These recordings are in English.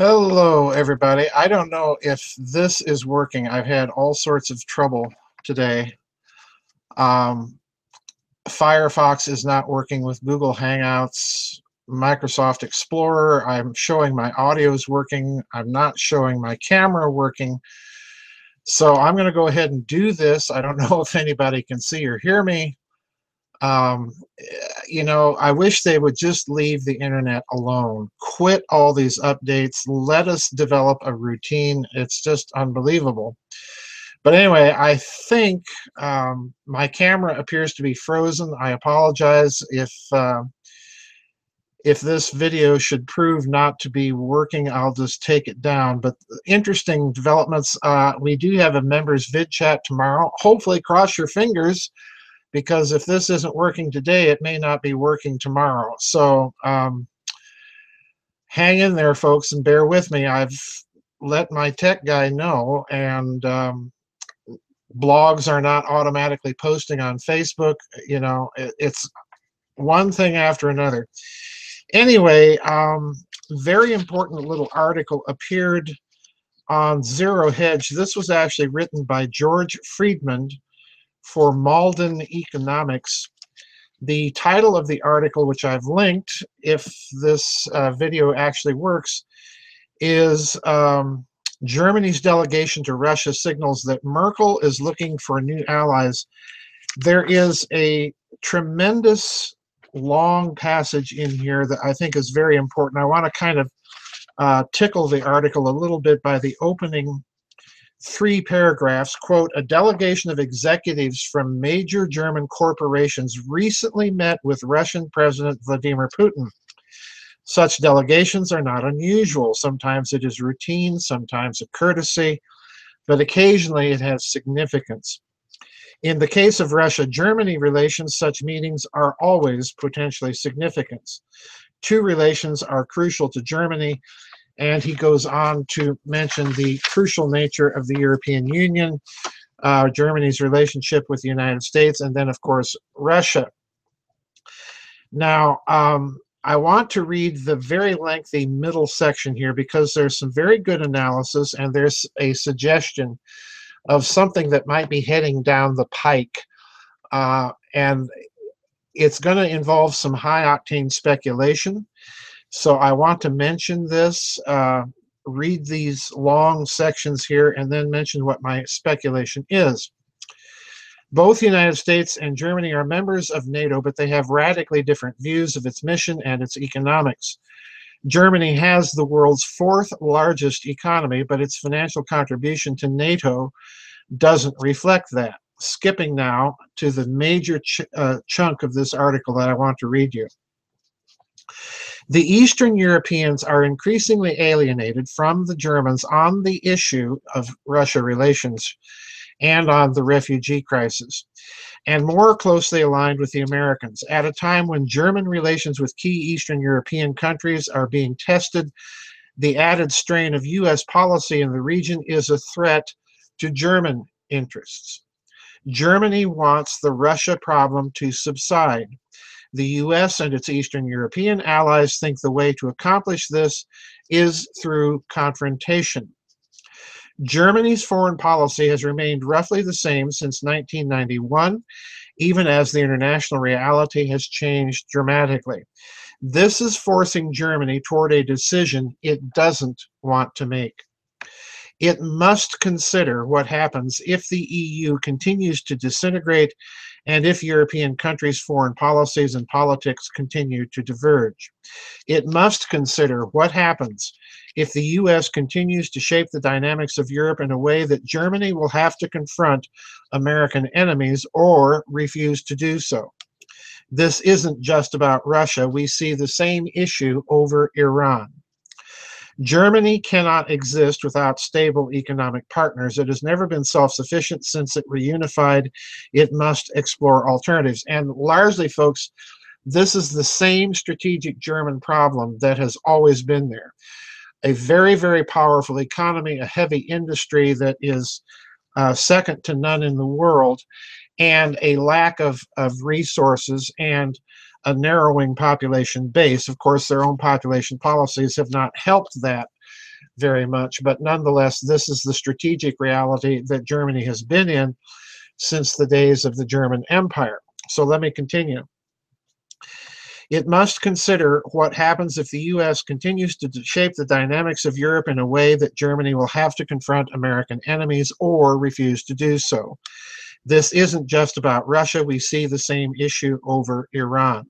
Hello, everybody. I don't know if this is working. I've had all sorts of trouble today. Firefox is not working with Google Hangouts, Microsoft Explorer. I'm showing my audio is working. I'm not showing my camera working. So I'm going to go ahead and do this. I don't know if anybody can see or hear me. You know, I wish they would just leave the internet alone. Quit all these updates. Let us develop a routine. It's just unbelievable. But anyway, I think my camera appears to be frozen. I apologize if this video should prove not to be working. I'll just take it down. But interesting developments. We do have a members vid chat tomorrow. Hopefully, cross your fingers, because if this isn't working today, it may not be working tomorrow. So hang in there, folks, and bear with me. I've let my tech guy know, and blogs are not automatically posting on Facebook. You know, it's one thing after another. Anyway, very important little article appeared on Zero Hedge. This was actually written by George Friedman for Malden Economics. The title of the article, which I've linked, if this video actually works, is Germany's delegation to Russia signals that Merkel is looking for new allies. There is a tremendous long passage in here that I think is very important. I want to kind of tickle the article a little bit by the opening three paragraphs. Quote, a delegation of executives from major German corporations recently met with Russian President Vladimir Putin. Such delegations are not unusual. Sometimes it is routine, sometimes a courtesy, but occasionally it has significance. In the case of Russia-Germany relations, such meetings are always potentially significant. Two relations are crucial to Germany. And he goes on to mention the crucial nature of the European Union, Germany's relationship with the United States, and then, of course, Russia. Now, I want to read the very lengthy middle section here because there's some very good analysis, and there's a suggestion of something that might be heading down the pike. And it's going to involve some high-octane speculation. So I want to mention this, read these long sections here, and then mention what my speculation is. Both the United States and Germany are members of NATO, but they have radically different views of its mission and its economics. Germany has the world's fourth largest economy, but its financial contribution to NATO doesn't reflect that. Skipping now to the major chunk of this article that I want to read you. The Eastern Europeans are increasingly alienated from the Germans on the issue of Russia relations and on the refugee crisis, and more closely aligned with the Americans. At a time when German relations with key Eastern European countries are being tested, the added strain of U.S. policy in the region is a threat to German interests. Germany wants the Russia problem to subside. The U.S. and its Eastern European allies think the way to accomplish this is through confrontation. Germany's foreign policy has remained roughly the same since 1991, even as the international reality has changed dramatically. This is forcing Germany toward a decision it doesn't want to make. It must consider what happens if the EU continues to disintegrate and if European countries' foreign policies and politics continue to diverge. It must consider what happens if the U.S. continues to shape the dynamics of Europe in a way that Germany will have to confront American enemies or refuse to do so. This isn't just about Russia. We see the same issue over Iran. Germany cannot exist without stable economic partners. It has never been self-sufficient since it reunified. It must explore alternatives. And largely, folks, this is the same strategic German problem that has always been there. A very, very powerful economy, a heavy industry that is second to none in the world, and a lack of resources and a narrowing population base. Of course, their own population policies have not helped that. very much, but nonetheless, this is the strategic reality that Germany has been in since the days of the German Empire. So let me continue. It must consider what happens if the U.S. continues to shape the dynamics of Europe in a way that Germany will have to confront American enemies or refuse to do so. This isn't just about Russia. We see the same issue over Iran.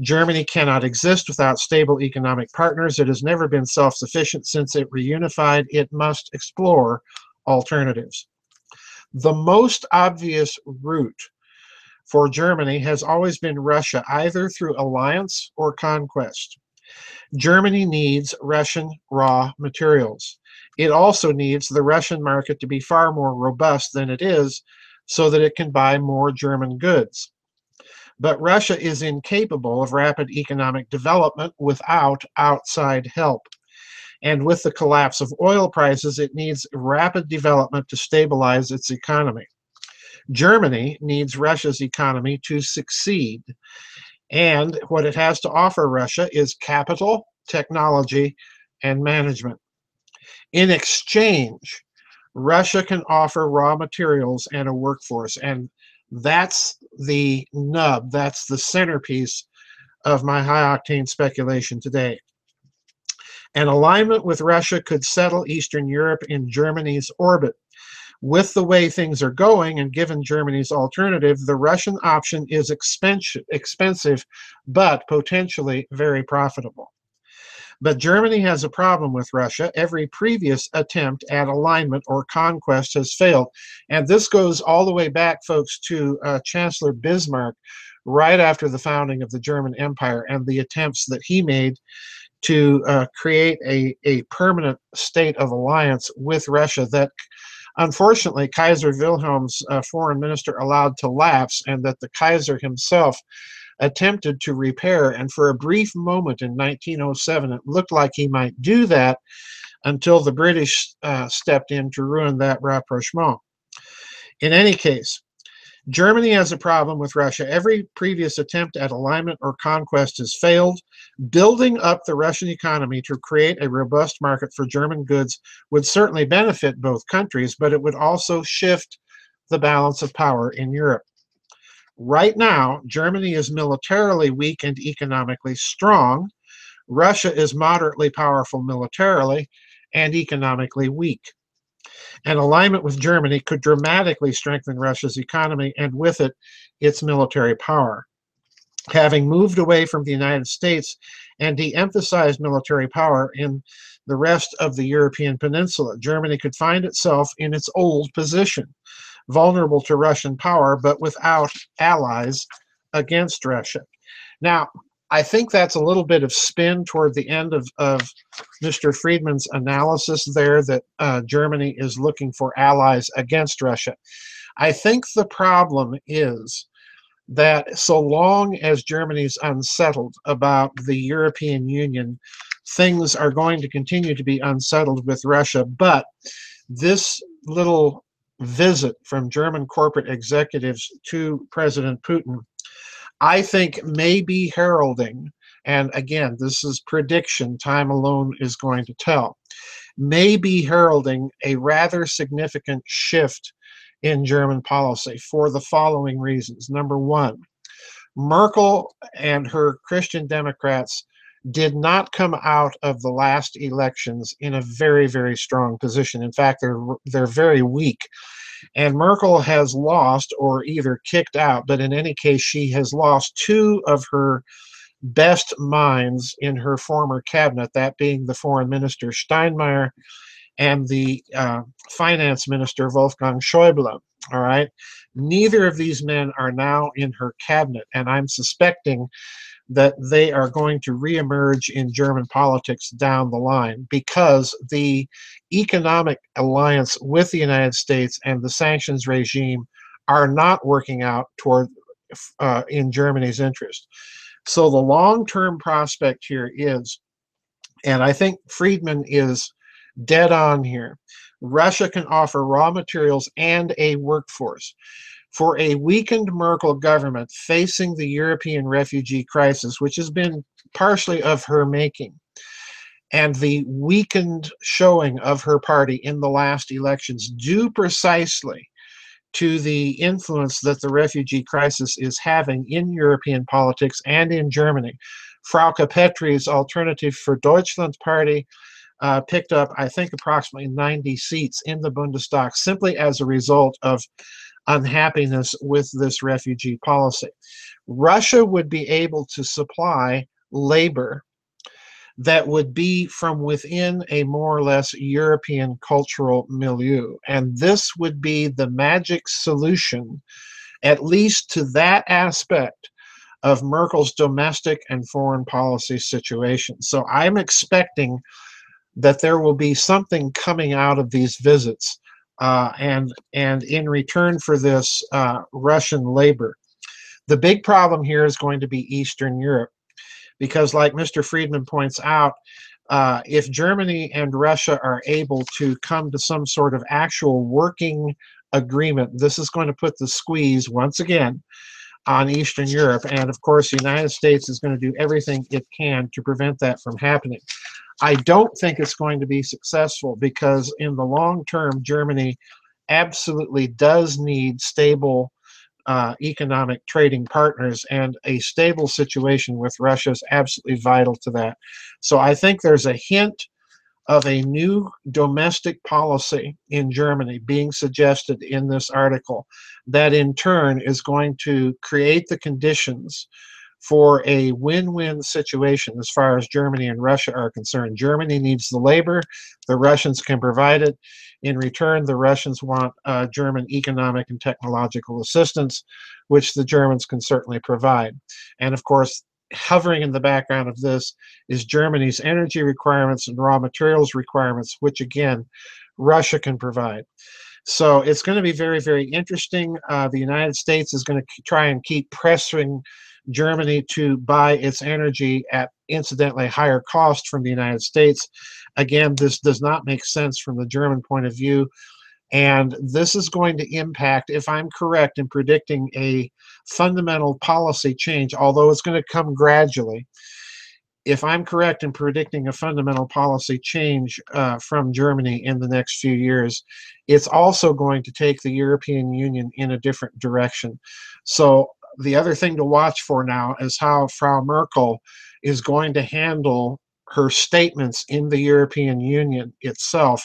Germany cannot exist without stable economic partners. It has never been self-sufficient since it reunified. It must explore alternatives. The most obvious route for Germany has always been Russia, either through alliance or conquest. Germany needs Russian raw materials. It also needs the Russian market to be far more robust than it is, so that it can buy more German goods. But Russia is incapable of rapid economic development without outside help. And with the collapse of oil prices, it needs rapid development to stabilize its economy. Germany needs Russia's economy to succeed. And what it has to offer Russia is capital, technology, and management. In exchange, Russia can offer raw materials and a workforce. And that's the nub, that's the centerpiece of my high-octane speculation today. An alignment with Russia could settle Eastern Europe in Germany's orbit. With the way things are going, and given Germany's alternative, the Russian option is expensive, but potentially very profitable. But Germany has a problem with Russia. Every previous attempt at alignment or conquest has failed. And this goes all the way back, folks, to Chancellor Bismarck, right after the founding of the German Empire and the attempts that he made to create a permanent state of alliance with Russia that, unfortunately, Kaiser Wilhelm's foreign minister allowed to lapse, and that the Kaiser himself attempted to repair. And for a brief moment in 1907, it looked like he might do that until the British stepped in to ruin that rapprochement. In any case, Germany has a problem with Russia. Every previous attempt at alignment or conquest has failed. Building up the Russian economy to create a robust market for German goods would certainly benefit both countries, but it would also shift the balance of power in Europe. Right now, Germany is militarily weak and economically strong. Russia is moderately powerful militarily and economically weak. An alignment with Germany could dramatically strengthen Russia's economy and with it, its military power. Having moved away from the United States and de-emphasized military power in the rest of the European peninsula, Germany could find itself in its old position, vulnerable to Russian power, but without allies against Russia. Now, I think that's a little bit of spin toward the end of Mr. Friedman's analysis there, that Germany is looking for allies against Russia. I think the problem is that so long as Germany's unsettled about the European Union, things are going to continue to be unsettled with Russia. But this little visit from German corporate executives to President Putin, I think, may be heralding, and again, this is prediction, time alone is going to tell, may be heralding a rather significant shift in German policy for the following reasons. Number one, Merkel and her Christian Democrats did not come out of the last elections in a very, very strong position. In fact, they're very weak. And Merkel has lost, or either kicked out, but in any case, she has lost two of her best minds in her former cabinet, that being the foreign minister Steinmeier and the finance minister Wolfgang Schäuble. All right. Neither of these men are now in her cabinet, and I'm suspecting that they are going to reemerge in German politics down the line, because the economic alliance with the United States and the sanctions regime are not working out toward in Germany's interest. So the long-term prospect here is, and I think Friedman is dead on here, Russia can offer raw materials and a workforce. For a weakened Merkel government facing the European refugee crisis, which has been partially of her making, and the weakened showing of her party in the last elections due precisely to the influence that the refugee crisis is having in European politics and in Germany. Frauke Petri's Alternative for Deutschland party picked up, I think, approximately 90 seats in the Bundestag simply as a result of unhappiness with this refugee policy. Russia would be able to supply labor that would be from within a more or less European cultural milieu. And this would be the magic solution, at least to that aspect of Merkel's domestic and foreign policy situation. So I'm expecting that there will be something coming out of these visits. And in return for this Russian labor. The big problem here is going to be Eastern Europe, because like Mr. Friedman points out, if Germany and Russia are able to come to some sort of actual working agreement, this is going to put the squeeze once again on Eastern Europe. And of course, the United States is going to do everything it can to prevent that from happening. I don't think it's going to be successful, because in the long term, Germany absolutely does need stable economic trading partners, and a stable situation with Russia is absolutely vital to that. So I think there's a hint of a new domestic policy in Germany being suggested in this article that in turn is going to create the conditions for a win-win situation as far as Germany and Russia are concerned. Germany needs the labor, the Russians can provide it. In return, the Russians want German economic and technological assistance, which the Germans can certainly provide. And of course, hovering in the background of this is Germany's energy requirements and raw materials requirements, which again, Russia can provide. So it's going to be very, very interesting. The United States is going to try and keep pressing Germany to buy its energy at incidentally higher cost from the United States. Again, this does not make sense from the German point of view. And this is going to impact, if I'm correct in predicting, a fundamental policy change, although it's going to come gradually. If I'm correct in predicting a fundamental policy change from Germany in the next few years, it's also going to take the European Union in a different direction. So the other thing to watch for now is how Frau Merkel is going to handle her statements in the European Union itself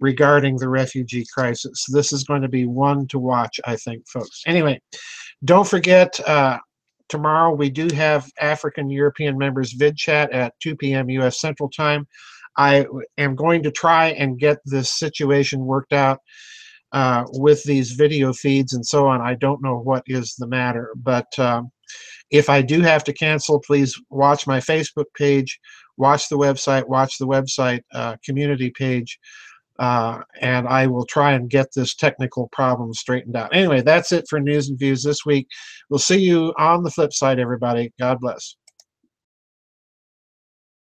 regarding the refugee crisis. This is going to be one to watch, I think, folks. Anyway, don't forget, tomorrow we do have African European members vid chat at 2 p.m. U.S. Central Time. I am going to try and get this situation worked out with these video feeds and so on. I don't know what is the matter, but if I do have to cancel, please watch my Facebook page, watch the website community page, and I will try and get this technical problem straightened out. Anyway, that's it for News and Views this week. We'll see you on the flip side, everybody. God bless.